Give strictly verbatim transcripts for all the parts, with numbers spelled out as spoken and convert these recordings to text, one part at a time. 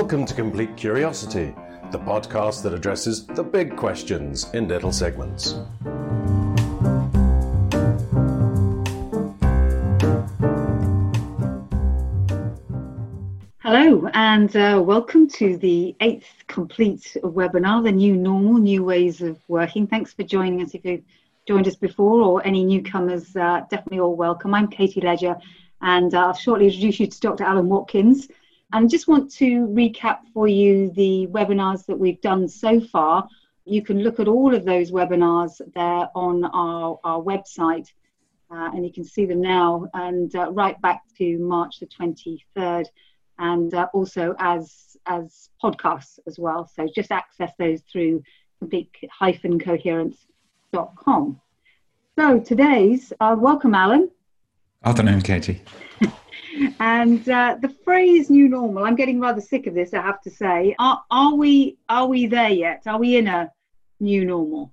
Welcome to Complete Curiosity, the podcast that addresses the big questions in little segments. Hello and uh, welcome to the eighth Complete webinar, the new normal, new ways of working. Thanks for joining us. If you've joined us before or any newcomers, uh, definitely all welcome. I'm Katie Ledger and I'll shortly introduce you to Doctor Alan Watkins. And just want to recap for you the webinars that we've done so far. You can look at all of those webinars there on our, our website uh, and you can see them now and uh, right back to March the twenty-third. And uh, also as as podcasts as well. So just access those through complete coherence dot com. So today's, uh, welcome, Alan. Afternoon, Katie. and uh, the phrase "new normal," I'm getting rather sick of this, I have to say. Are, are we are we there yet? Are we in a new normal?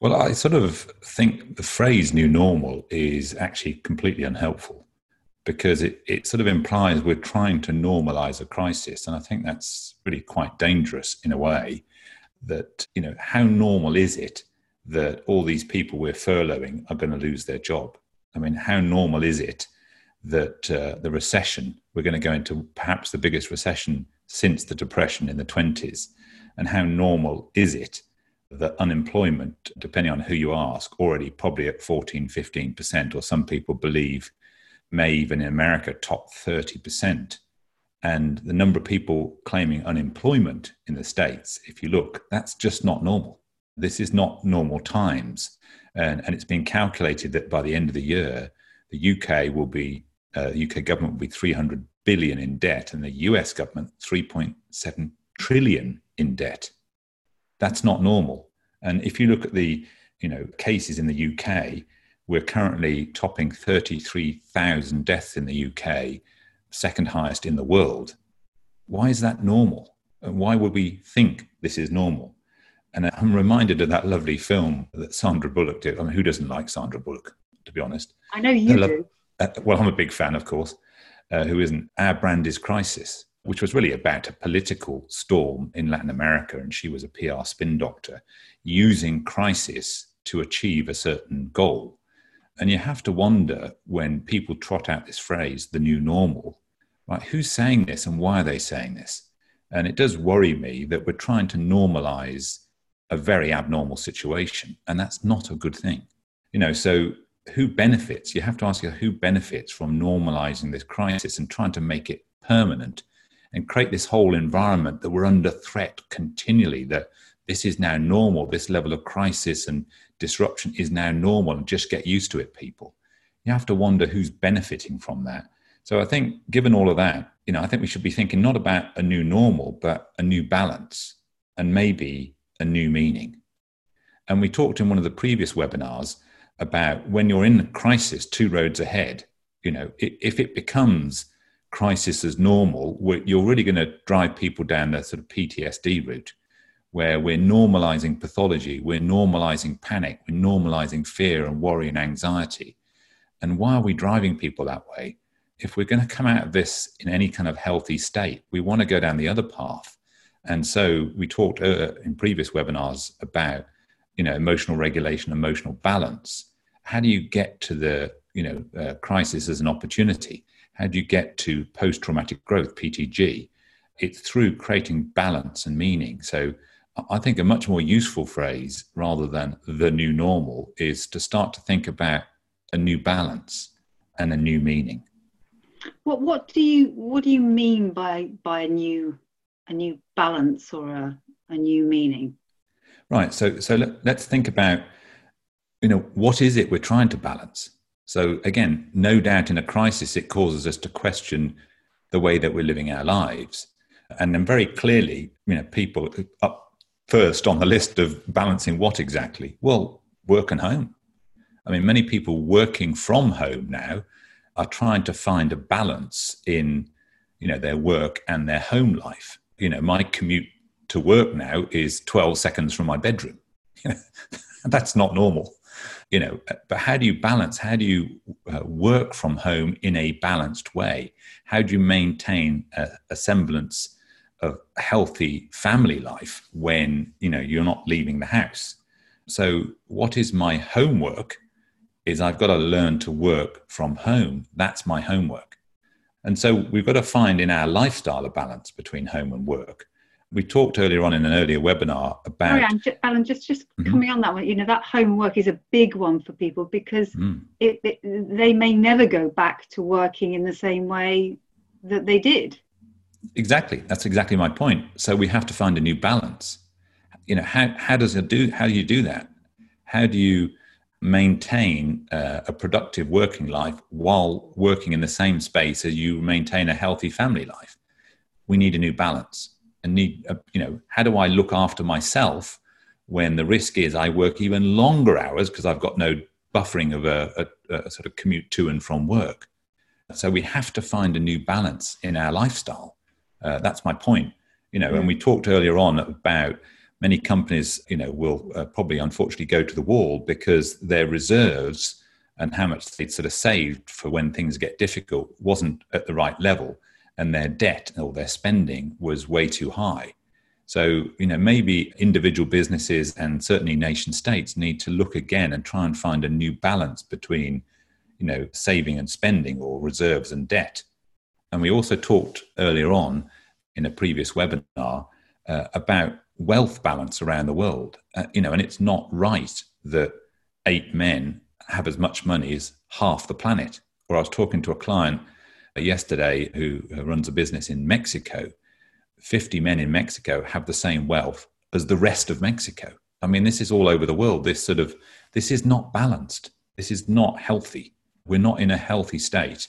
Well, I sort of think the phrase "new normal" is actually completely unhelpful, because it, it sort of implies we're trying to normalize a crisis. And I think that's really quite dangerous in a way that, you know, how normal is it that all these people we're furloughing are going to lose their job? I mean, how normal is it that uh, the recession, we're going to go into perhaps the biggest recession since the Depression in the twenties. And how normal is it that unemployment, depending on who you ask, already probably at fourteen, fifteen percent, or some people believe may even in America top thirty percent. And the number of people claiming unemployment in the States, if you look, that's just not normal. This is not normal times. And, and it's been calculated that by the end of the year, the U K will be, uh, the U K government will be three hundred billion in debt and the U S government three point seven trillion in debt. That's not normal. And if you look at the, you know, cases in the U K, we're currently topping thirty-three thousand deaths in the U K, second highest in the world. Why is that normal? And why would we think this is normal? And I'm reminded of that lovely film that Sandra Bullock did. I mean, who doesn't like Sandra Bullock, to be honest? I know you lo- do. Uh, well, I'm a big fan, of course. Uh, who isn't? Our Brand is Crisis, which was really about a political storm in Latin America. And she was a P R spin doctor using crisis to achieve a certain goal. And you have to wonder when people trot out this phrase, the new normal, right? Who's saying this and why are they saying this? And it does worry me that we're trying to normalize a very abnormal situation. And that's not a good thing. You know, so who benefits? You have to ask yourself who benefits from normalizing this crisis and trying to make it permanent and create this whole environment that we're under threat continually, that this is now normal, this level of crisis and disruption is now normal, and just get used to it, people. You have to wonder who's benefiting from that. So I think given all of that, you know, I think we should be thinking not about a new normal, but a new balance and maybe a new meaning. And we talked in one of the previous webinars about when you're in a crisis, two roads ahead, you know, if it becomes crisis as normal, you're really going to drive people down the sort of P T S D route, where we're normalizing pathology, we're normalizing panic, we're normalizing fear and worry and anxiety. And why are we driving people that way? If we're going to come out of this in any kind of healthy state, we want to go down the other path. And so we talked uh, in previous webinars about, you know, emotional regulation, emotional balance. How do you get to the, you know, uh, crisis as an opportunity? How do you get to post-traumatic growth, P T G? It's through creating balance and meaning. So I think a much more useful phrase rather than the new normal is to start to think about a new balance and a new meaning. What what do you what do you mean by by a new a new balance or a, a new meaning? Right. So so let, let's think about, you know, what is it we're trying to balance? So again, no doubt in a crisis, it causes us to question the way that we're living our lives. And then very clearly, you know, people up first on the list of balancing what exactly? Well, work and home. I mean, many people working from home now are trying to find a balance in, you know, their work and their home life. You know, my commute to work now is twelve seconds from my bedroom. That's not normal. you know, but how do you balance? How do you uh, work from home in a balanced way? How do you maintain a, a semblance of healthy family life when, you know, you're not leaving the house? So what is my homework is I've got to learn to work from home. That's my homework. And so we've got to find in our lifestyle a balance between home and work. We talked earlier on in an earlier webinar about... Sorry, Alan, Alan just, just mm-hmm. coming on that one, you know, that homework is a big one for people because mm. it, it, they may never go back to working in the same way that they did. Exactly. That's exactly my point. So we have to find a new balance. You know, how, how does it do, how do you do that? How do you maintain uh, a productive working life while working in the same space as you maintain a healthy family life? We need a new balance. And need, uh, you know, how do I look after myself when the risk is I work even longer hours because I've got no buffering of a, a, a sort of commute to and from work? So we have to find a new balance in our lifestyle. Uh, that's my point. You know, and we talked earlier on about many companies, you know, will uh, probably unfortunately go to the wall because their reserves and how much they'd sort of saved for when things get difficult wasn't at the right level. And their debt or their spending was way too high. So, you know, maybe individual businesses and certainly nation states need to look again and try and find a new balance between, you know, saving and spending or reserves and debt. And we also talked earlier on in a previous webinar uh, about wealth balance around the world, uh, you know, and it's not right that eight men have as much money as half the planet. Or I was talking to a client yesterday who runs a business in Mexico. fifty men in Mexico have the same wealth as the rest of Mexico. I mean, this is all over the world. This sort of, this is not balanced. This is not healthy. We're not in a healthy state.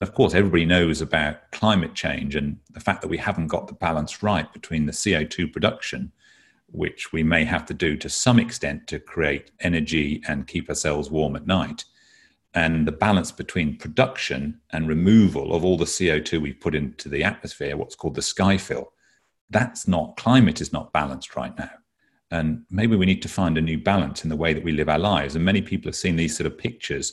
Of course, everybody knows about climate change and the fact that we haven't got the balance right between the C O two production, which we may have to do to some extent to create energy and keep ourselves warm at night, and the balance between production and removal of all the C O two we put into the atmosphere, what's called the sky fill. That's not, climate is not balanced right now. And maybe we need to find a new balance in the way that we live our lives. And many people have seen these sort of pictures.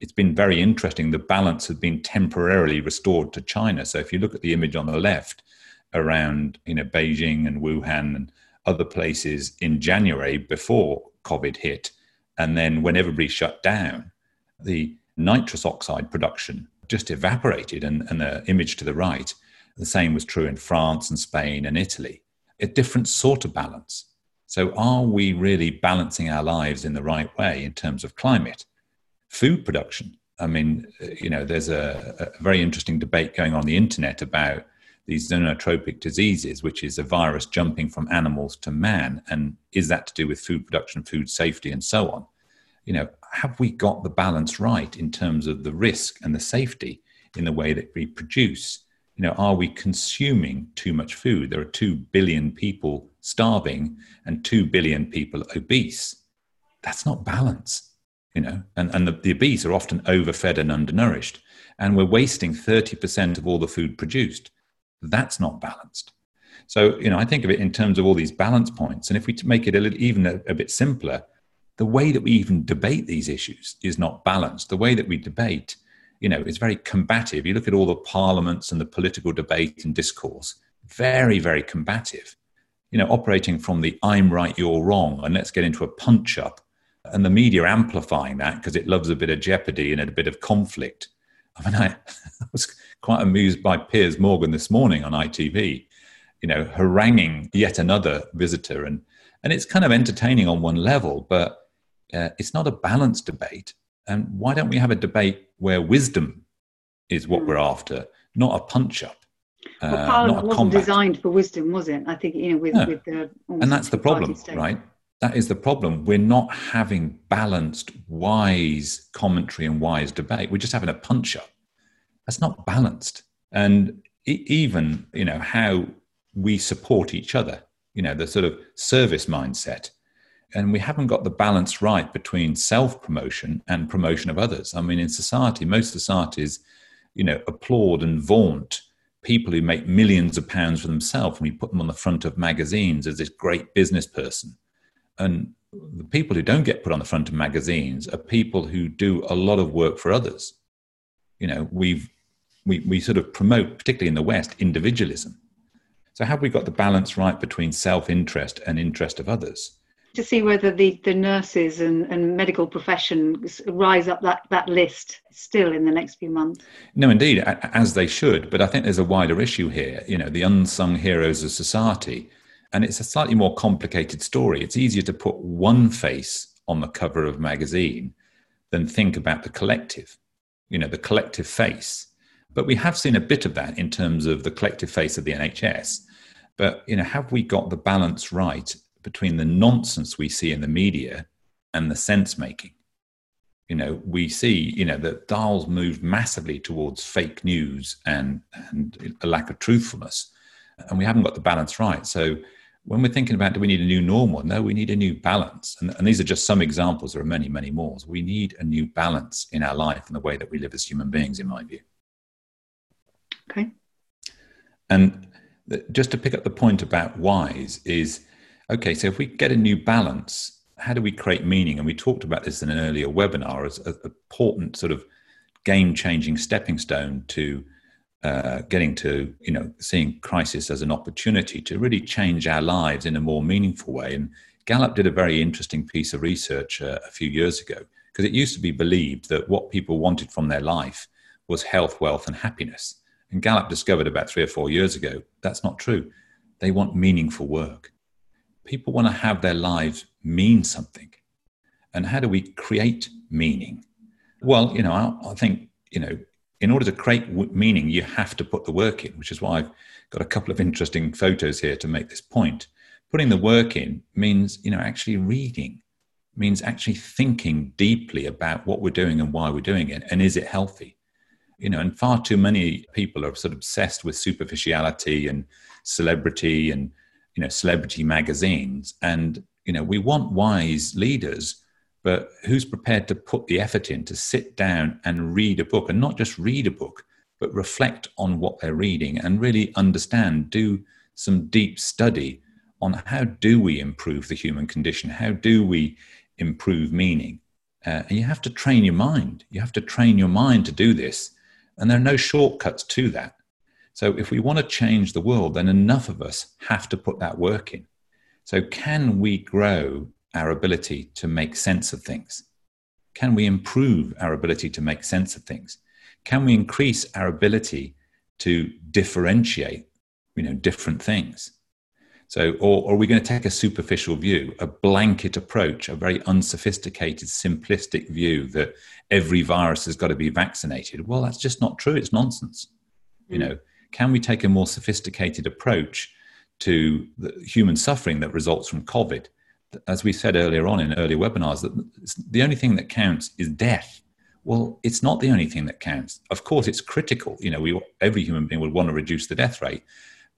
It's been very interesting. The balance has been temporarily restored to China. So if you look at the image on the left around, you know, Beijing and Wuhan and other places in January before COVID hit, and then when everybody shut down, the nitrous oxide production just evaporated, and, and the image to the right, the same was true in France and Spain and Italy. A different sort of balance. So are we really balancing our lives in the right way in terms of climate? Food production. I mean, you know, there's a, a very interesting debate going on the internet about these zoonotropic diseases, which is a virus jumping from animals to man. And is that to do with food production, food safety, and so on? You know, have we got the balance right in terms of the risk and the safety in the way that we produce? You know, are we consuming too much food? There are two billion people starving and two billion people obese. That's not balance, you know, and, and the, the obese are often overfed and undernourished, and we're wasting thirty percent of all the food produced. That's not balanced. So, you know, I think of it in terms of all these balance points. And if we make it a little, even a, a bit simpler, the way that we even debate these issues is not balanced. The way that we debate, you know, is very combative. You look at all the parliaments and the political debate and discourse, very, very combative, you know, operating from the I'm right, you're wrong, and let's get into a punch up. And the media amplifying that because it loves a bit of jeopardy and a bit of conflict. I mean, I, I was quite amused by Piers Morgan this morning on I T V, you know, haranguing yet another visitor. And, and it's kind of entertaining on one level, but Uh, it's not a balanced debate. And why don't we have a debate where wisdom is what we're after, not a punch-up? Uh, well, Parliament wasn't designed for wisdom, was it? I think, you know, with, no. with the... And that's the problem, right? That is the problem. We're not having balanced, wise commentary and wise debate. We're just having a punch-up. That's not balanced. And e- even, you know, how we support each other, you know, the sort of service mindset. And we haven't got the balance right between self-promotion and promotion of others. I mean, in society, most societies, you know, applaud and vaunt people who make millions of pounds for themselves, and we put them on the front of magazines as this great business person. And the people who don't get put on the front of magazines are people who do a lot of work for others. You know, we've, we, we sort of promote, particularly in the West, individualism. So have we got the balance right between self-interest and interest of others? To see whether the, the nurses and, and medical profession rise up that, that list still in the next few months. No, indeed, as they should. But I think there's a wider issue here, you know, the unsung heroes of society. And it's a slightly more complicated story. It's easier to put one face on the cover of a magazine than think about the collective, you know, the collective face. But we have seen a bit of that in terms of the collective face of the N H S. But, you know, have we got the balance right between the nonsense we see in the media and the sense making? You know, we see, you know, that Dahl's moved massively towards fake news and, and a lack of truthfulness, and we haven't got the balance right. So when we're thinking about, do we need a new normal? No, we need a new balance. And, and these are just some examples. There are many, many more. So we need a new balance in our life and the way that we live as human beings, in my view. Okay. And th- just to pick up the point about whys is, okay, so if we get a new balance, how do we create meaning? And we talked about this in an earlier webinar as an important sort of game-changing stepping stone to uh, getting to, you know, seeing crisis as an opportunity to really change our lives in a more meaningful way. And Gallup did a very interesting piece of research uh, a few years ago, because it used to be believed that what people wanted from their life was health, wealth, and happiness. And Gallup discovered about three or four years ago, that's not true. They want meaningful work. People want to have their lives mean something. And how do we create meaning? Well, you know, I, I think, you know, in order to create w- meaning, you have to put the work in, which is why I've got a couple of interesting photos here to make this point. Putting the work in means, you know, actually reading, means actually thinking deeply about what we're doing and why we're doing it. And is it healthy? You know, and far too many people are sort of obsessed with superficiality and celebrity and, you know, celebrity magazines. And, you know, we want wise leaders, but who's prepared to put the effort in to sit down and read a book, and not just read a book, but reflect on what they're reading and really understand, do some deep study on how do we improve the human condition? How do we improve meaning? Uh, and you have to train your mind. You have to train your mind to do this. And there are no shortcuts to that. So if we want to change the world, then enough of us have to put that work in. So can we grow our ability to make sense of things? Can we improve our ability to make sense of things? Can we increase our ability to differentiate, you know, different things? So, or, or are we going to take a superficial view, a blanket approach, a very unsophisticated, simplistic view that every virus has got to be vaccinated? Well, that's just not true. It's nonsense. Mm. You know, can we take a more sophisticated approach to the human suffering that results from COVID? As we said earlier on in earlier webinars, that the only thing that counts is death. Well, it's not the only thing that counts. Of course, it's critical. You know, we, every human being would want to reduce the death rate.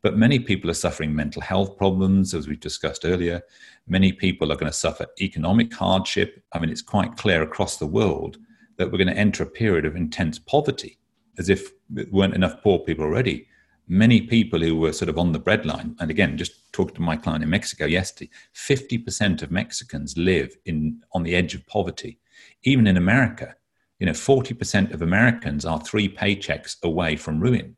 But many people are suffering mental health problems, as we've discussed earlier. Many people are going to suffer economic hardship. I mean, it's quite clear across the world that we're going to enter a period of intense poverty, as if there weren't enough poor people already. Many people who were sort of on the breadline, and again, just talked to my client in Mexico yesterday, fifty percent of Mexicans live in on the edge of poverty. Even in America, you know, forty percent of Americans are three paychecks away from ruin.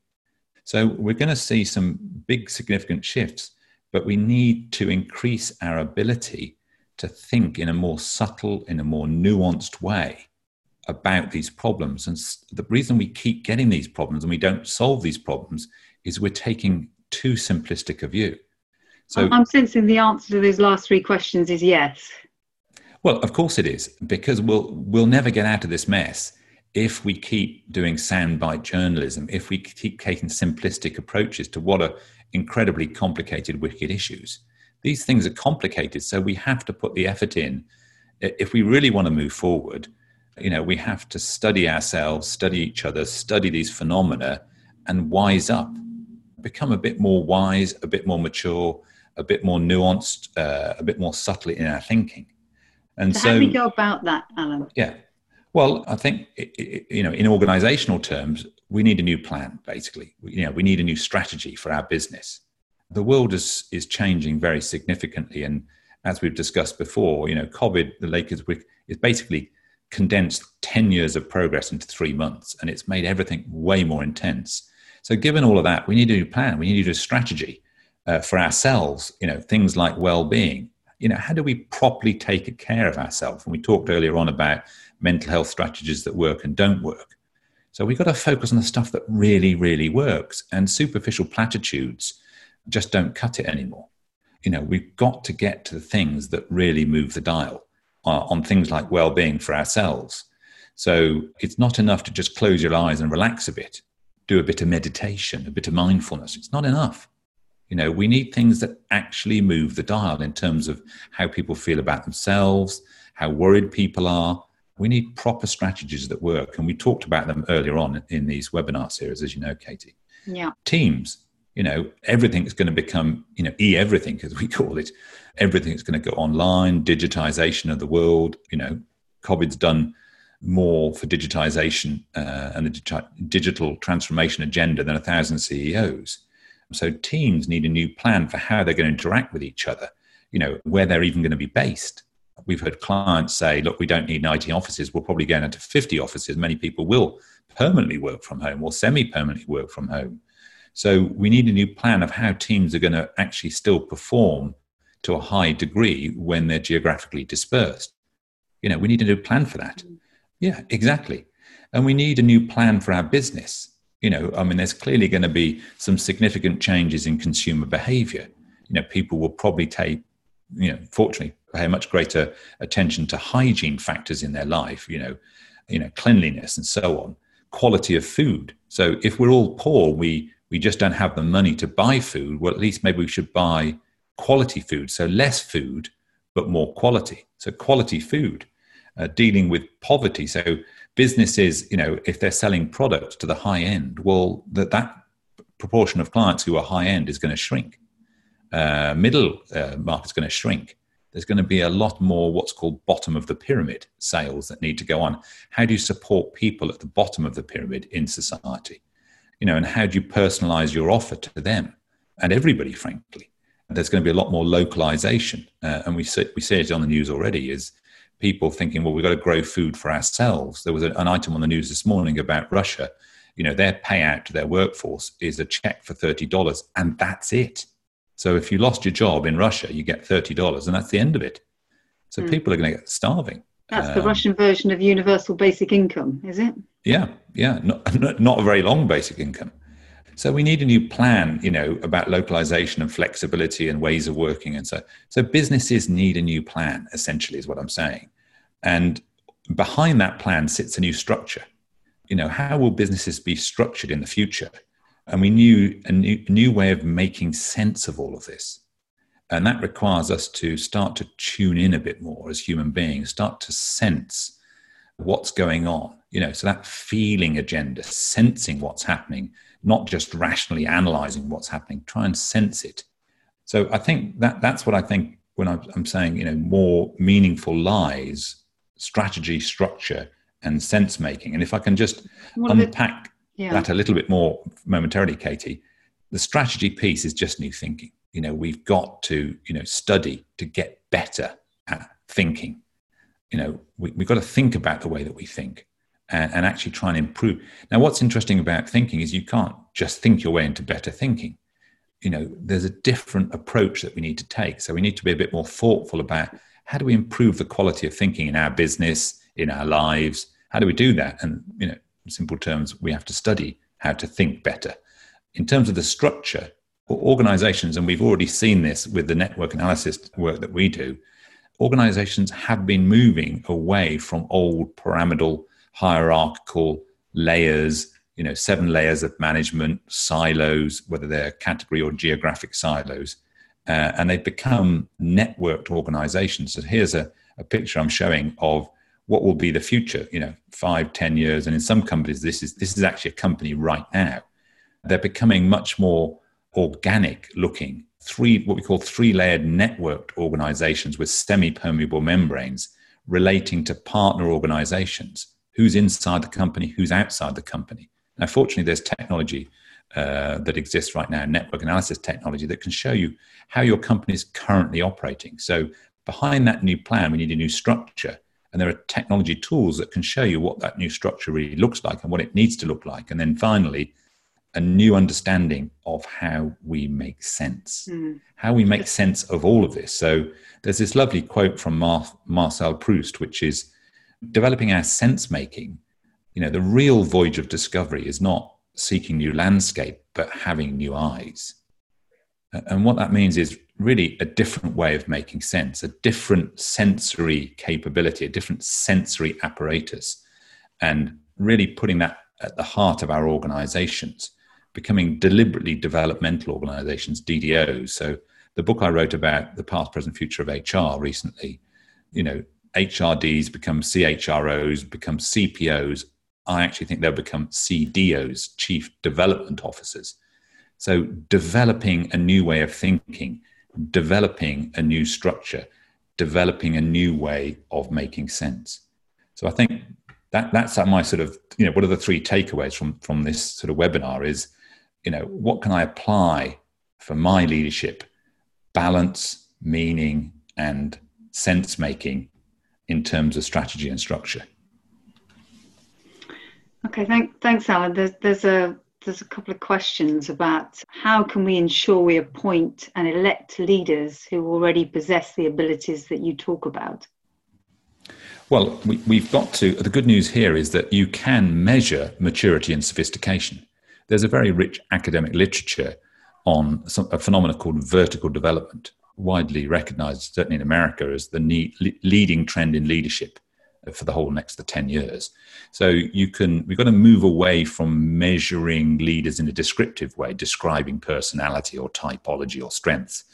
So we're going to see some big significant shifts, but we need to increase our ability to think in a more subtle, in a more nuanced way about these problems. And the reason we keep getting these problems and we don't solve these problems is we're taking too simplistic a view. So I'm sensing the answer to those last three questions is yes. Well, of course it is, because we'll we'll never get out of this mess if we keep doing soundbite journalism, if we keep taking simplistic approaches to what are incredibly complicated, wicked issues. These things are complicated, so we have to put the effort in. If we really want to move forward, you know, we have to study ourselves, study each other, study these phenomena, and wise up, become a bit more wise, a bit more mature, a bit more nuanced, uh, a bit more subtle in our thinking. And so, so how do we go about that, Alan? Yeah. Well, I think, you know, in organizational terms, we need a new plan, basically. You know, we need a new strategy for our business. The world is, is changing very significantly, and as we've discussed before, you know, COVID, the Lakers Week, is basically condensed ten years of progress into three months, and it's made everything way more intense. So given all of that, we need a new plan. We need a strategy uh, for ourselves, you know, things like well-being. You know, how do we properly take care of ourselves? And we talked earlier on about mental health strategies that work and don't work. So we've got to focus on the stuff that really, really works, and superficial platitudes just don't cut it anymore. You know, we've got to get to the things that really move the dial uh, on things like well-being for ourselves. So it's not enough to just close your eyes and relax a bit, do a bit of meditation, a bit of mindfulness. It's not enough. You know, we need things that actually move the dial in terms of how people feel about themselves, how worried people are. We need proper strategies that work. And we talked about them earlier on in these webinar series, as you know, Katie. Yeah. Teams, you know, everything is going to become, you know, e-everything, as we call it. Everything is going to go online, digitization of the world. You know, COVID's done more for digitization uh, and the digi- digital transformation agenda than a thousand C E Os. So teams need a new plan for how they're going to interact with each other, you know, where they're even going to be based. We've heard clients say, look, we don't need ninety offices. We'll probably go down to fifty offices. Many people will permanently work from home or semi-permanently work from home. So we need a new plan of how teams are going to actually still perform to a high degree when they're geographically dispersed. You know, we need a new plan for that. Yeah, exactly. And we need a new plan for our business. You know, I mean, there's clearly going to be some significant changes in consumer behavior. You know, people will probably take, you know, fortunately, pay much greater attention to hygiene factors in their life, you know, you know, cleanliness and so on, quality of food. So if we're all poor, we, we just don't have the money to buy food. Well, at least maybe we should buy quality food. So less food, but more quality. So quality food, uh, dealing with poverty. So businesses, you know, if they're selling products to the high end, well, that, that proportion of clients who are high end is going to shrink. Uh, middle uh, market's going to shrink. There's going to be a lot more what's called bottom of the pyramid sales that need to go on. How do you support people at the bottom of the pyramid in society? You know, and how do you personalize your offer to them and everybody, frankly? There's going to be a lot more localization. Uh, and we see, we see it on the news already, is people thinking, well, we've got to grow food for ourselves. There was an item on the news this morning about Russia. You know, their payout to their workforce is a check for thirty dollars, and that's it. So if you lost your job in Russia, you get thirty dollars, and that's the end of it. So mm. people are going to get starving. That's um, the Russian version of universal basic income, is it? Yeah, yeah, not, not a very long basic income. So we need a new plan, you know, about localization and flexibility and ways of working. And so, so businesses need a new plan, essentially, is what I'm saying. And behind that plan sits a new structure. You know, how will businesses be structured in the future? And we knew a new, new way of making sense of all of this. And that requires us to start to tune in a bit more as human beings, start to sense what's going on. You know, so that feeling agenda, sensing what's happening, not just rationally analyzing what's happening, try and sense it. So I think that that's what I think when I'm saying, you know, more meaningful lies, strategy, structure, and sense making. And if I can just what unpack the, yeah. that a little bit more momentarily, Katie, the strategy piece is just new thinking. You know, we've got to, you know, study to get better at thinking. You know, we, we've got to think about the way that we think. And, and actually try and improve. Now, what's interesting about thinking is you can't just think your way into better thinking. You know, there's a different approach that we need to take. So we need to be a bit more thoughtful about how do we improve the quality of thinking in our business, in our lives? How do we do that? And, you know, in simple terms, we have to study how to think better. In terms of the structure, organizations, and we've already seen this with the network analysis work that we do, organizations have been moving away from old pyramidal hierarchical layers, you know, seven layers of management, silos, whether they're category or geographic silos, uh, and they've become networked organizations. So here's a, a picture I'm showing of what will be the future, you know, five, ten years. And in some companies, this is this is actually a company right now. They're becoming much more organic looking, three what we call three-layered networked organizations with semi-permeable membranes relating to partner organizations. Who's inside the company, who's outside the company. Now, fortunately, there's technology uh, that exists right now, network analysis technology, that can show you how your company is currently operating. So behind that new plan, we need a new structure. And there are technology tools that can show you what that new structure really looks like and what it needs to look like. And then finally, a new understanding of how we make sense, mm. how we make sense of all of this. So there's this lovely quote from Mar- Marcel Proust, which is developing our sense making. You know, the real voyage of discovery is not seeking new landscape, but having new eyes. And what that means is really a different way of making sense, a different sensory capability, a different sensory apparatus, and really putting that at the heart of our organizations, becoming deliberately developmental organizations, D D Os. So the book I wrote about the past, present, future of H R recently, you know, H R Ds become C H R Os, become C P Os. I actually think they'll become C D Os, Chief Development Officers. So developing a new way of thinking, developing a new structure, developing a new way of making sense. So I think that that's my sort of, you know, what are the three takeaways from, from this sort of webinar is, you know, what can I apply for my leadership? Balance, meaning, and sense making in terms of strategy and structure. Okay, thank, thanks, Alan. There's, there's a There's a couple of questions about how can we ensure we appoint and elect leaders who already possess the abilities that you talk about? Well, we, we've got to, the good news here is that you can measure maturity and sophistication. There's a very rich academic literature on some, a phenomenon called vertical development, widely recognized, certainly in America, as the need, le- leading trend in leadership for the whole next the ten years. So you can, we've got to move away from measuring leaders in a descriptive way, describing personality or typology or strengths,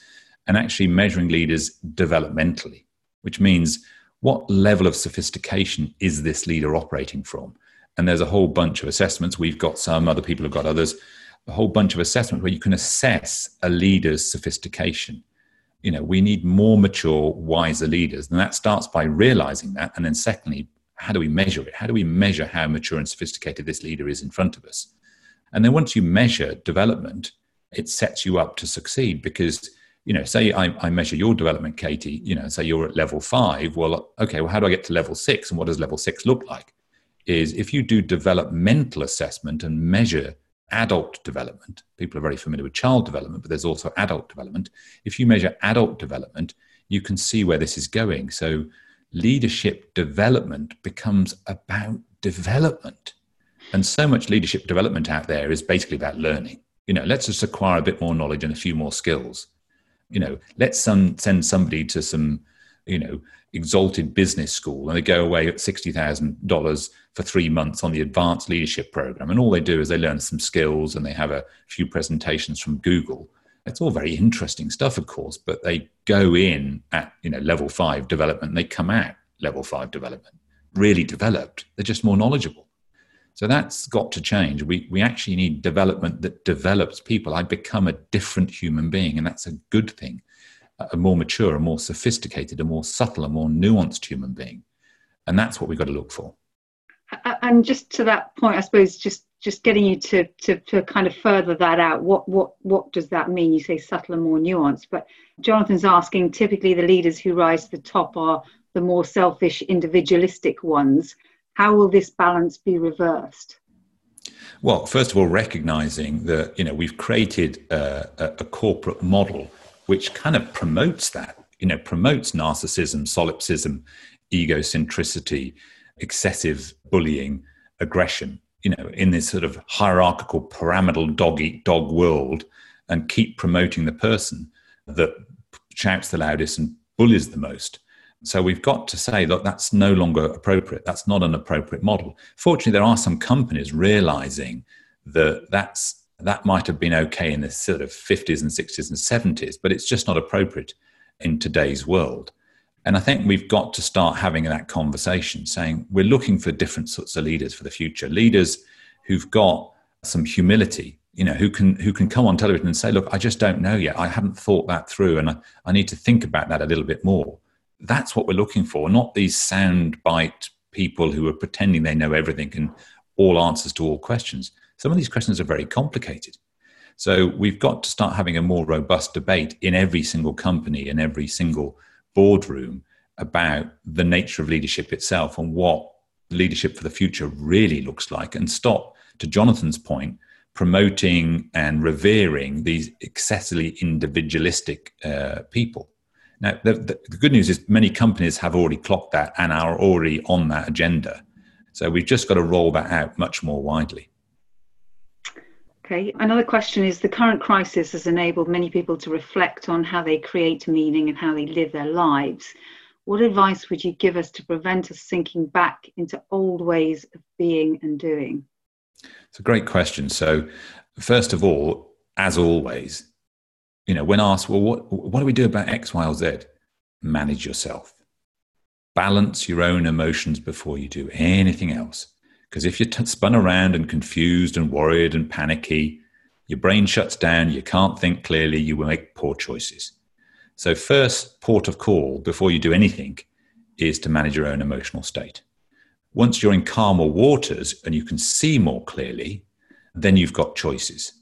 and actually measuring leaders developmentally, which means what level of sophistication is this leader operating from? And there's a whole bunch of assessments. We've got some, other people have got others, a whole bunch of assessments where you can assess a leader's sophistication. You know, we need more mature, wiser leaders. And that starts by realizing that. And then secondly, how do we measure it? How do we measure how mature and sophisticated this leader is in front of us? And then once you measure development, it sets you up to succeed because, you know, say I, I measure your development, Katie, you know, say you're at level five. Well, okay, well, how do I get to level six? And what does level six look like? Is if you do developmental assessment and measure adult development, people are very familiar with child development, but there's also adult development. If you measure adult development, you can see where this is going. So leadership development becomes about development. And so much leadership development out there is basically about learning. You know, let's just acquire a bit more knowledge and a few more skills. You know, let's some, send somebody to some, you know, exalted business school and they go away at sixty thousand dollars for three months on the advanced leadership program. And all they do is they learn some skills and they have a few presentations from Google. It's all very interesting stuff, of course, but they go in at, you know, level five development and they come out level five development, really developed. They're just more knowledgeable. So that's got to change. We, we actually need development that develops people. I become a different human being, and that's a good thing. A more mature, a more sophisticated, a more subtle, a more nuanced human being. And that's what we've got to look for. And just to that point, I suppose, just, just getting you to, to, to kind of further that out, what, what, what does that mean? You say subtle and more nuanced, but Jonathan's asking, typically the leaders who rise to the top are the more selfish, individualistic ones. How will this balance be reversed? Well, first of all, recognizing that, you know, we've created a, a, a corporate model which kind of promotes that, you know, promotes narcissism, solipsism, egocentricity, excessive bullying, aggression, you know, in this sort of hierarchical, pyramidal dog-eat-dog world, and keep promoting the person that shouts the loudest and bullies the most. So we've got to say, look, that's no longer appropriate. That's not an appropriate model. Fortunately, there are some companies realizing that that's That might have been okay in the sort of fifties and sixties and seventies, but it's just not appropriate in today's world. And I think we've got to start having that conversation, saying we're looking for different sorts of leaders for the future, leaders who've got some humility, you know, who can who can come on television and say, look, I just don't know yet. I haven't thought that through, and I, I need to think about that a little bit more. That's what we're looking for, not these soundbite people who are pretending they know everything and all answers to all questions. Some of these questions are very complicated. So we've got to start having a more robust debate in every single company, in every single boardroom about the nature of leadership itself and what leadership for the future really looks like, and stop, to Jonathan's point, promoting and revering these excessively individualistic uh, people. Now, the, the good news is many companies have already clocked that and are already on that agenda. So we've just got to roll that out much more widely. Okay. Another question is, the current crisis has enabled many people to reflect on how they create meaning and how they live their lives. What advice would you give us to prevent us sinking back into old ways of being and doing? It's a great question. So first of all, as always, you know, when asked, well, what, what do we do about X, Y, or Z? Manage yourself. Balance your own emotions before you do anything else. Because if you're t- spun around and confused and worried and panicky, your brain shuts down, you can't think clearly, you will make poor choices. So first port of call before you do anything is to manage your own emotional state. Once you're in calmer waters and you can see more clearly, then you've got choices.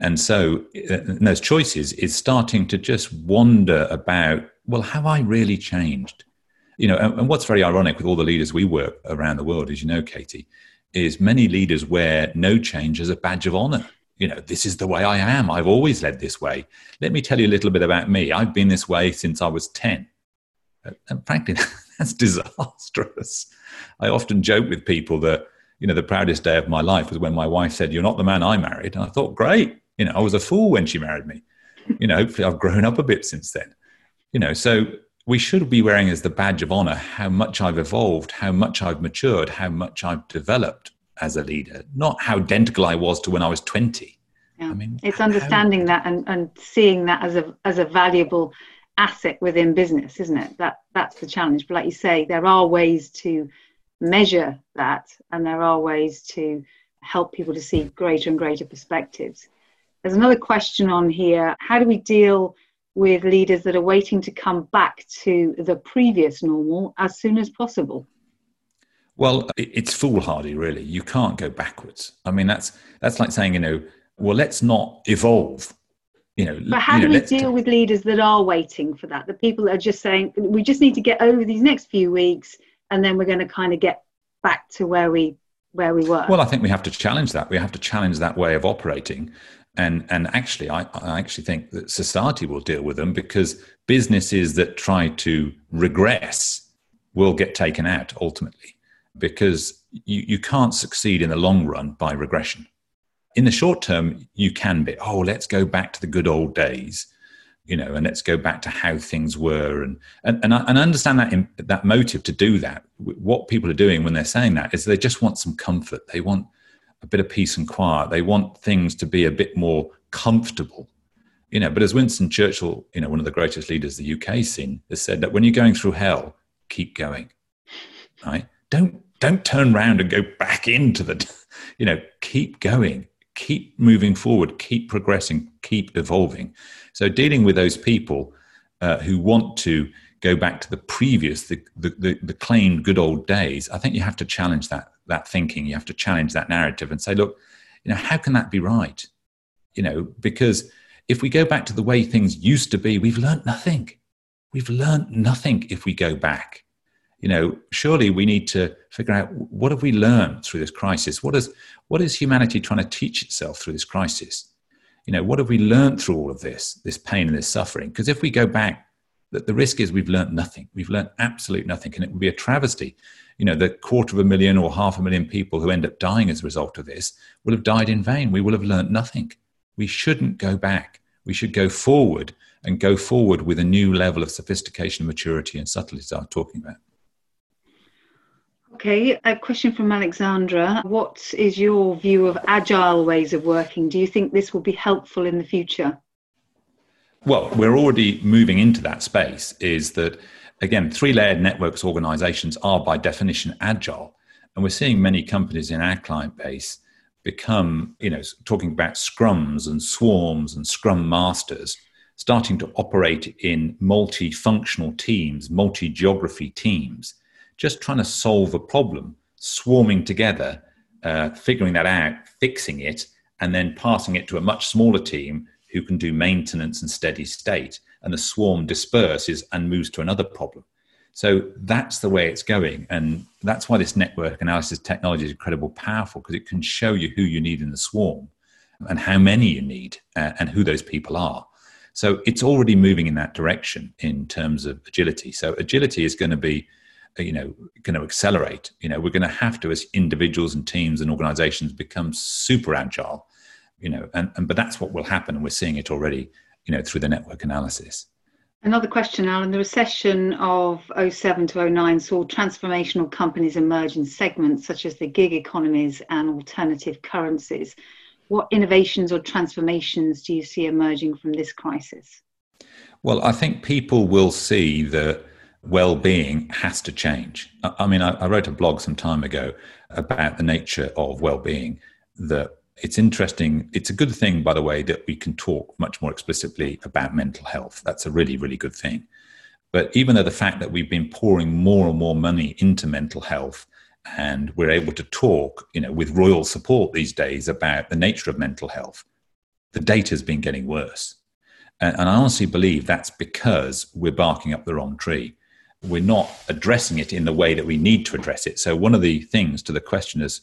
And so and those choices is starting to just wonder about, well, have I really changed? You know, and what's very ironic with all the leaders we work around the world, as you know, Katie, is many leaders wear no change as a badge of honor. You know, this is the way I am. I've always led this way. Let me tell you a little bit about me. I've been this way since I was ten. And frankly, that's disastrous. I often joke with people that, you know, the proudest day of my life was when my wife said, "You're not the man I married." And I thought, great. You know, I was a fool when she married me. You know, hopefully I've grown up a bit since then. You know, so we should be wearing as the badge of honor how much I've evolved, how much I've matured, how much I've developed as a leader, not how identical I was to when I was twenty. Yeah. I mean, it's understanding how... that and, and seeing that as a as a valuable asset within business, isn't it? That that's the challenge. But like you say, there are ways to measure that, and there are ways to help people to see greater and greater perspectives. There's another question on here. How do we deal with leaders that are waiting to come back to the previous normal as soon as possible? Well, it's foolhardy, really. You can't go backwards. I mean, that's that's like saying, you know, well, let's not evolve. You know, but how you know, do we deal t- with leaders that are waiting for that? The people that are just saying, we just need to get over these next few weeks, and then we're going to kind of get back to where we where we were. Well, I think we have to challenge that. We have to challenge that way of operating. And and actually, I, I actually think that society will deal with them, because businesses that try to regress will get taken out ultimately, because you, you can't succeed in the long run by regression. In the short term, you can be, oh, let's go back to the good old days, you know, and let's go back to how things were. And and, and, I, and I understand that in, that motive to do that. What people are doing when they're saying that is they just want some comfort. They want a bit of peace and quiet. They want things to be a bit more comfortable, you know. But as Winston Churchill, you know, one of the greatest leaders the U K's seen, has said that when you're going through hell, keep going, right? Don't don't turn round and go back into the, you know, keep going, keep moving forward, keep progressing, keep evolving. So dealing with those people uh, who want to go back to the previous, the the, the the claimed good old days, I think you have to challenge that that thinking. You have to challenge that narrative and say, look, you know, how can that be right? You know, because if we go back to the way things used to be, we've learned nothing. We've learned nothing if we go back. You know, surely we need to figure out, what have we learned through this crisis? What is, what is humanity trying to teach itself through this crisis? You know, what have we learned through all of this, this pain and this suffering? Because if we go back, that the risk is we've learned nothing. We've learned absolute nothing. And it would be a travesty. You know, the quarter of a million or half a million people who end up dying as a result of this will have died in vain. We will have learned nothing. We shouldn't go back. We should go forward, and go forward with a new level of sophistication, maturity and subtleties I'm talking about. Okay, a question from Alexandra. What is your view of agile ways of working? Do you think this will be helpful in the future? Well, we're already moving into that space. Is that, again, three-layered networks organizations are by definition agile. And we're seeing many companies in our client base become, you know, talking about scrums and swarms and scrum masters, starting to operate in multifunctional teams, multi-geography teams, just trying to solve a problem, swarming together, uh, figuring that out, fixing it, and then passing it to a much smaller team who can do maintenance and steady state. and the swarm disperses and moves to another problem. So that's the way it's going. And that's why this network analysis technology is incredibly powerful, because it can show you who you need in the swarm and how many you need uh, and who those people are. So it's already moving in that direction in terms of agility. So agility is going to be, you know, going to accelerate. You know, we're going to have to, as individuals and teams and organizations, become super agile, you know, and, and but that's what will happen. And we're seeing it already, you know, through the network analysis. Another question, Alan. The recession of oh seven to oh nine saw transformational companies emerge in segments such as the gig economies and alternative currencies. What innovations or transformations do you see emerging from this crisis? Well, I think people will see that well-being has to change. I mean, I wrote a blog some time ago about the nature of well-being, that it's interesting. It's a good thing, by the way, that we can talk much more explicitly about mental health. That's a really, really good thing. But even though the fact that we've been pouring more and more money into mental health, and we're able to talk, you know, with royal support these days about the nature of mental health, the data has been getting worse. And, and I honestly believe that's because we're barking up the wrong tree. We're not addressing it in the way that we need to address it. So one of the things to the questioner's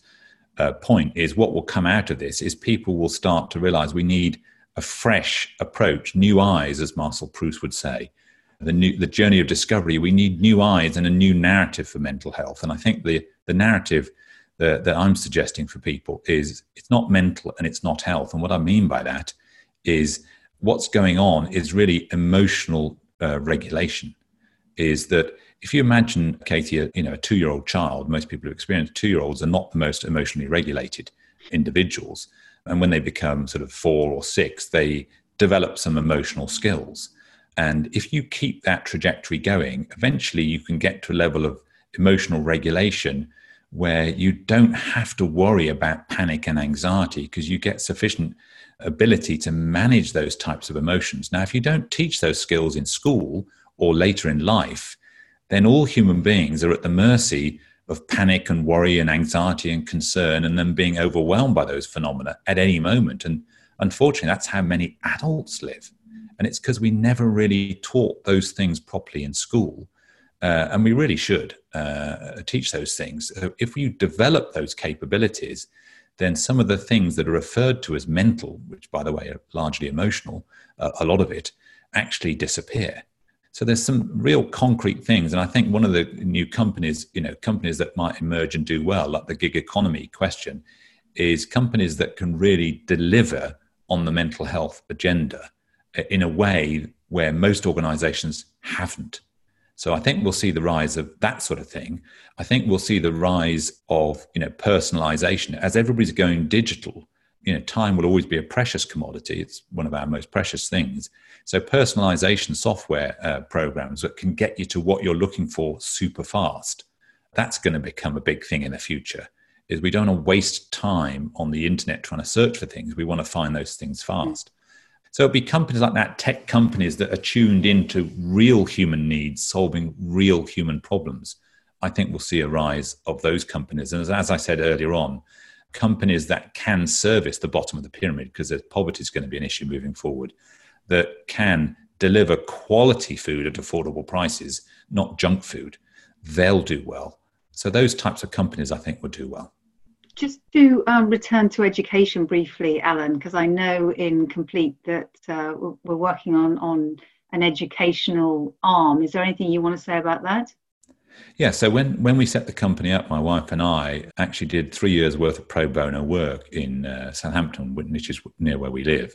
uh, point is what will come out of this is people will start to realize we need a fresh approach, new eyes, as Marcel Proust would say. The, new, the journey of discovery, we need new eyes and a new narrative for mental health. And I think the, the narrative that, that I'm suggesting for people is it's not mental and it's not health. And what I mean by that is what's going on is really emotional uh, regulation. Is that if you imagine, Katie, a, you know, a two-year-old child, most people who experience two-year-olds are not the most emotionally regulated individuals. And when they become sort of four or six, they develop some emotional skills. And if you keep that trajectory going, eventually you can get to a level of emotional regulation where you don't have to worry about panic and anxiety because you get sufficient ability to manage those types of emotions. Now, if you don't teach those skills in school or later in life, then all human beings are at the mercy of panic and worry and anxiety and concern and then being overwhelmed by those phenomena at any moment. And unfortunately, that's how many adults live. And it's because we never really taught those things properly in school. Uh, and we really should uh, teach those things. If you develop those capabilities, then some of the things that are referred to as mental, which, by the way, are largely emotional, uh, a lot of it, actually disappear. So there's some real concrete things. And I think one of the new companies, you know, companies that might emerge and do well, like the gig economy question, is companies that can really deliver on the mental health agenda in a way where most organizations haven't. So I think we'll see the rise of that sort of thing. I think we'll see the rise of, you know, personalization. As everybody's going digital, you know, time will always be a precious commodity. It's one of our most precious things. So personalization software uh, programs that can get you to what you're looking for super fast. That's going to become a big thing in the future. Is we don't want to waste time on the internet trying to search for things. We want to find those things fast. Mm-hmm. So it'd be companies like that, tech companies that are tuned into real human needs, solving real human problems. I think we'll see a rise of those companies. And as, as I said earlier on, companies that can service the bottom of the pyramid, because poverty is going to be an issue moving forward, that can deliver quality food at affordable prices, not junk food, they'll do well. So those types of companies, I think, will do well. Just to um, return to education briefly, Alan, because I know in Complete that uh, we're working on, on an educational arm. Is there anything you want to say about that? Yeah, so when, when we set the company up, my wife and I actually did three years worth of pro bono work in uh, Southampton, which is near where we live.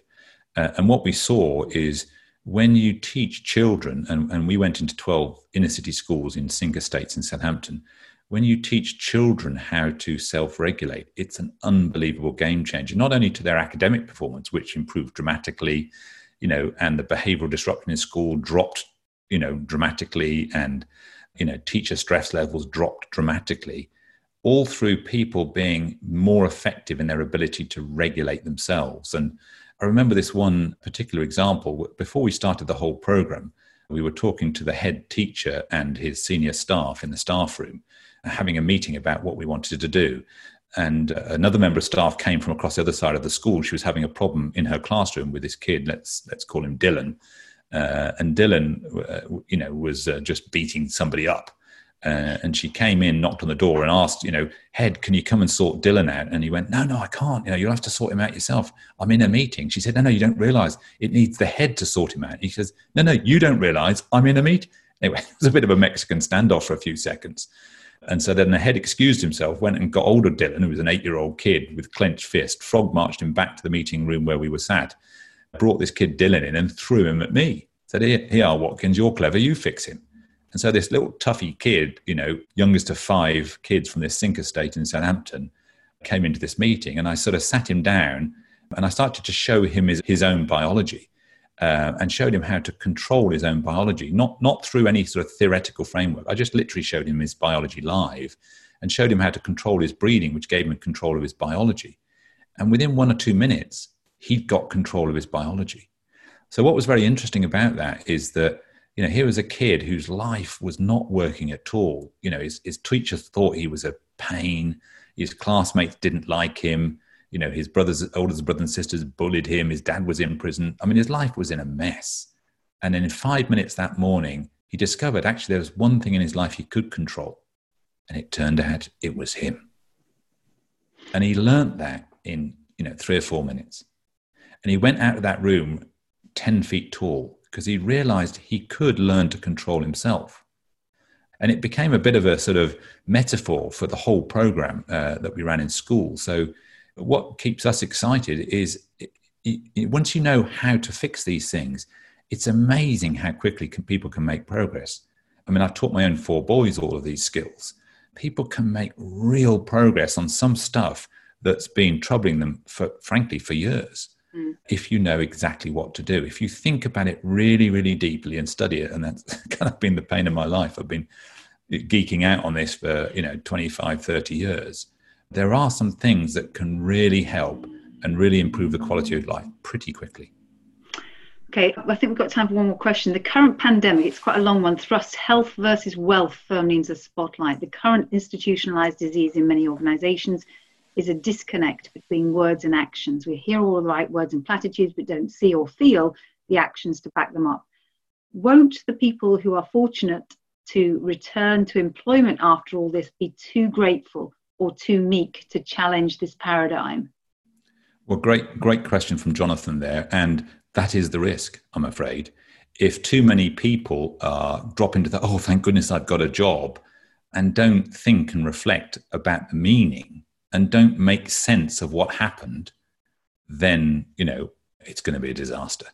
Uh, and what we saw is when you teach children, and, and we went into twelve inner city schools in sink estates in Southampton, when you teach children how to self-regulate, it's an unbelievable game changer, not only to their academic performance, which improved dramatically, you know, and the behavioral disruption in school dropped, you know, dramatically, and, you know, teacher stress levels dropped dramatically, all through people being more effective in their ability to regulate themselves. And I remember this one particular example. Before we started the whole program, we were talking to the head teacher and his senior staff in the staff room, having a meeting about what we wanted to do. And uh, another member of staff came from across the other side of the school. She was having a problem in her classroom with this kid. Let's let's call him Dylan. Uh, and Dylan, uh, you know, was uh, just beating somebody up. Uh, and she came in, knocked on the door and asked, you know, Head, can you come and sort Dylan out? And he went, no, no, I can't. You know, you'll have to sort him out yourself. I'm in a meeting. She said, no, no, you don't realize. It needs the head to sort him out. He says, no, no, you don't realize I'm in a meeting. Anyway, it was a bit of a Mexican standoff for a few seconds. And so then the head excused himself, went and got hold of Dylan, who was an eight-year-old kid with clenched fist, frog marched him back to the meeting room where we were sat, brought this kid Dylan in and threw him at me. Said, here, here Watkins, you're clever, you fix him. And so this little toughy kid, you know, youngest of five kids from this sink estate in Southampton, came into this meeting and I sort of sat him down and I started to show him his, his own biology uh, and showed him how to control his own biology, not, not through any sort of theoretical framework. I just literally showed him his biology live and showed him how to control his breathing, which gave him control of his biology. And within one or two minutes, he'd got control of his biology. So what was very interesting about that is that, you know, here was a kid whose life was not working at all. You know, his, his teachers thought he was a pain. His classmates didn't like him. You know, his brothers, older brothers and sisters bullied him. His dad was in prison. I mean, his life was in a mess. And then in five minutes that morning, he discovered actually there was one thing in his life he could control. And it turned out it was him. And he learnt that in, you know, three or four minutes. And he went out of that room ten feet tall, because he realized he could learn to control himself. And it became a bit of a sort of metaphor for the whole program uh, that we ran in school. So what keeps us excited is it, it, once you know how to fix these things, it's amazing how quickly can, people can make progress. I mean, I've taught my own four boys all of these skills. People can make real progress on some stuff that's been troubling them, for, frankly, for years. If you know exactly what to do, if you think about it really, really deeply and study it. And that's kind of been the pain of my life. I've been geeking out on this for, you know, twenty-five, thirty years. There are some things that can really help and really improve the quality of life pretty quickly. Okay, I think we've got time for one more question. The current pandemic, it's quite a long one, thrusts health versus wealth firmly into the spotlight. The current institutionalized disease in many organizations is a disconnect between words and actions. We hear all the right words and platitudes, but don't see or feel the actions to back them up. Won't the people who are fortunate to return to employment after all this be too grateful or too meek to challenge this paradigm? Well, great, great question from Jonathan there. And that is the risk, I'm afraid. If too many people uh, drop into the, oh, thank goodness I've got a job, and don't think and reflect about the meaning, and don't make sense of what happened, then, you know, it's going to be a disaster.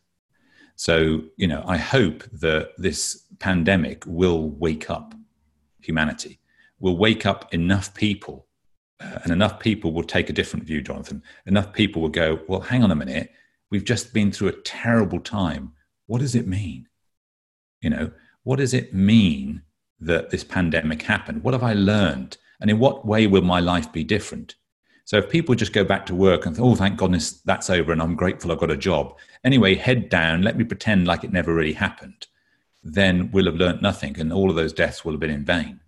So, you know, I hope that this pandemic will wake up humanity, will wake up enough people, uh, and enough people will take a different view, Jonathan. Enough people will go, well, hang on a minute, we've just been through a terrible time. What does it mean? You know, what does it mean that this pandemic happened? What have I learned? And in what way will my life be different? So if people just go back to work and think, oh, thank goodness that's over and I'm grateful I've got a job. Anyway, head down, let me pretend like it never really happened. Then we'll have learnt nothing and all of those deaths will have been in vain.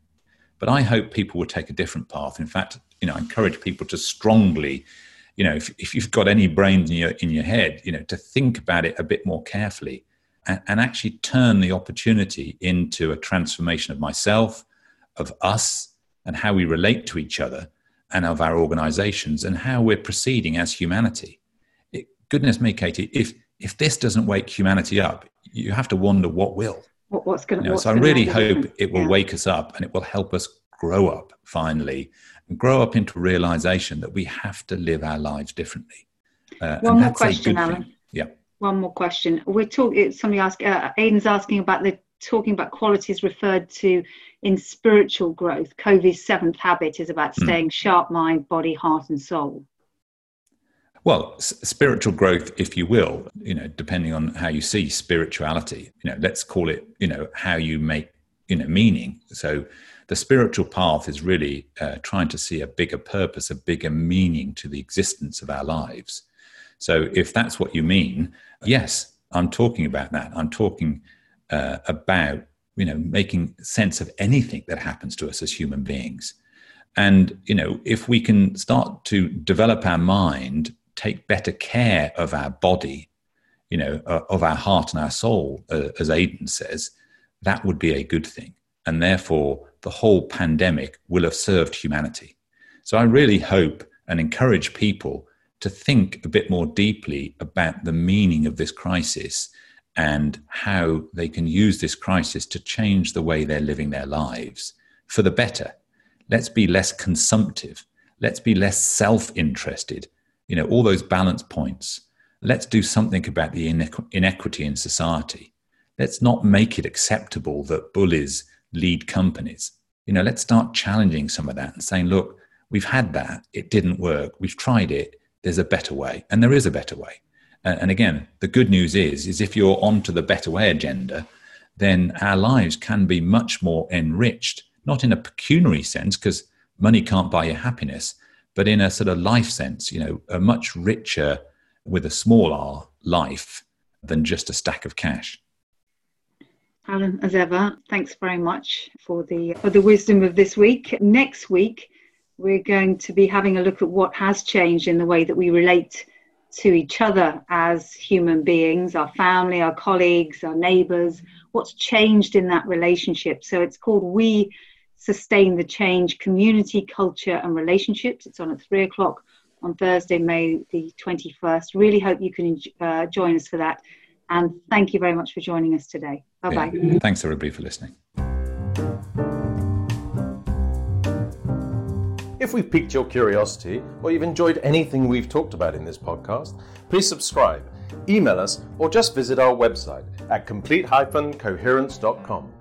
But I hope people will take a different path. In fact, you know, I encourage people to strongly, you know, if, if you've got any brains in your, in your head, you know, to think about it a bit more carefully and, and actually turn the opportunity into a transformation of myself, of us, and how we relate to each other and of our organizations and how we're proceeding as humanity. It, goodness me, Katie, if if this doesn't wake humanity up, you have to wonder what will. What, what's going to happen? So I really hope it will yeah. wake us up and it will help us grow up finally and grow up into realization that we have to live our lives differently. Uh, One more question, Alan. Thing. Yeah. One more question. We're talking, somebody asked, uh, Aidan's asking about the talking about qualities referred to in spiritual growth. Covey's seventh habit is about staying mm. sharp mind, body, heart and soul. Well, s- spiritual growth, if you will, you know, depending on how you see spirituality, you know, let's call it, you know, how you make, you know, meaning. So the spiritual path is really uh, trying to see a bigger purpose, a bigger meaning to the existence of our lives. So if that's what you mean, yes, I'm talking about that. I'm talking Uh, about, you know, making sense of anything that happens to us as human beings. And, you know, if we can start to develop our mind, take better care of our body, you know, uh, of our heart and our soul, uh, as Aidan says, that would be a good thing. And therefore, the whole pandemic will have served humanity. So I really hope and encourage people to think a bit more deeply about the meaning of this crisis and how they can use this crisis to change the way they're living their lives for the better. Let's be less consumptive. Let's be less self-interested. You know, all those balance points. Let's do something about the inequ- inequity in society. Let's not make it acceptable that bullies lead companies. You know, let's start challenging some of that and saying, look, we've had that. It didn't work. We've tried it. There's a better way. And there is a better way. And again, the good news is, is if you're onto the better way agenda, then our lives can be much more enriched, not in a pecuniary sense, because money can't buy you happiness, but in a sort of life sense, you know, a much richer, with a small R, life than just a stack of cash. Alan, as ever, thanks very much for the, for the wisdom of this week. Next week, we're going to be having a look at what has changed in the way that we relate to each other as human beings, our family, our colleagues, our neighbours, what's changed in that relationship. So it's called We Sustain the Change, Community, Culture and Relationships. It's on at three o'clock on Thursday, May the twenty-first. Really hope you can uh, join us for that. And thank you very much for joining us today. Bye-bye. Yeah. Thanks everybody for listening. If we've piqued your curiosity or you've enjoyed anything we've talked about in this podcast, please subscribe, email us, or just visit our website at complete dash coherence dot com.